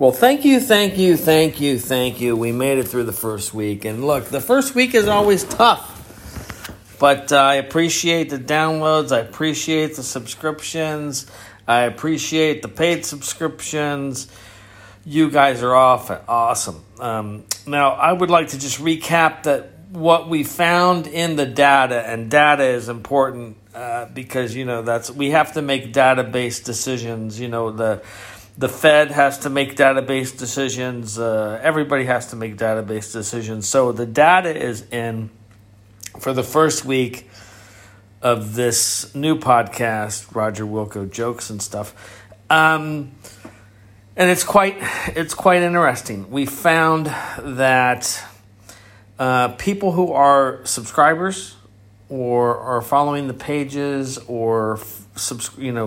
Well, thank you. We made it through the first week. And look, the first week is always tough. But I appreciate the downloads. I appreciate the subscriptions. I appreciate the paid subscriptions. You guys are awesome. Now, I would like to just recap that what we found in the data, and data is important because, you know, that's we have to make database decisions. You know, the Fed has to make database decisions. Everybody has to make database decisions. So the data is in for the first week of this new podcast, Roger Wilko Jokes and Stuff. And it's quite interesting. We found that people who are subscribers or are following the pages or subscribing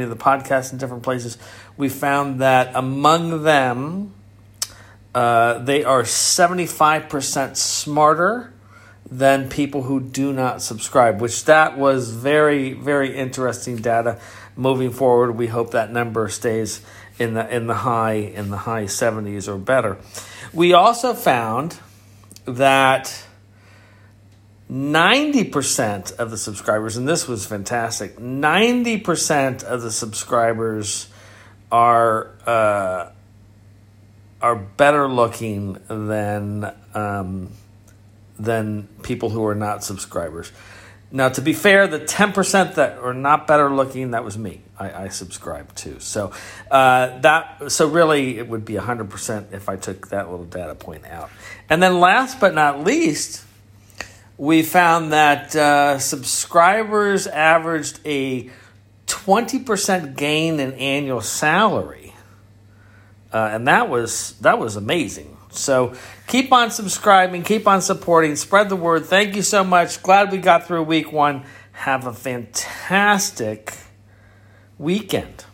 to the podcast in different places, we found that among them, they are 75% smarter than people who do not subscribe, which that was very, very interesting data. Moving forward, we hope that number stays in the high 70s or better. We also found that 90% of the subscribers, and this was fantastic, 90% of the subscribers are better looking than people who are not subscribers. Now, to be fair, the 10% that are not better looking, that was me. I subscribed too. So so really it would be 100% if I took that little data point out. And then last but not least, we found that subscribers averaged a 20% gain in annual salary. And that was amazing. So keep on subscribing, keep on supporting, spread the word. Thank you so much. Glad we got through week 1. Have a fantastic weekend.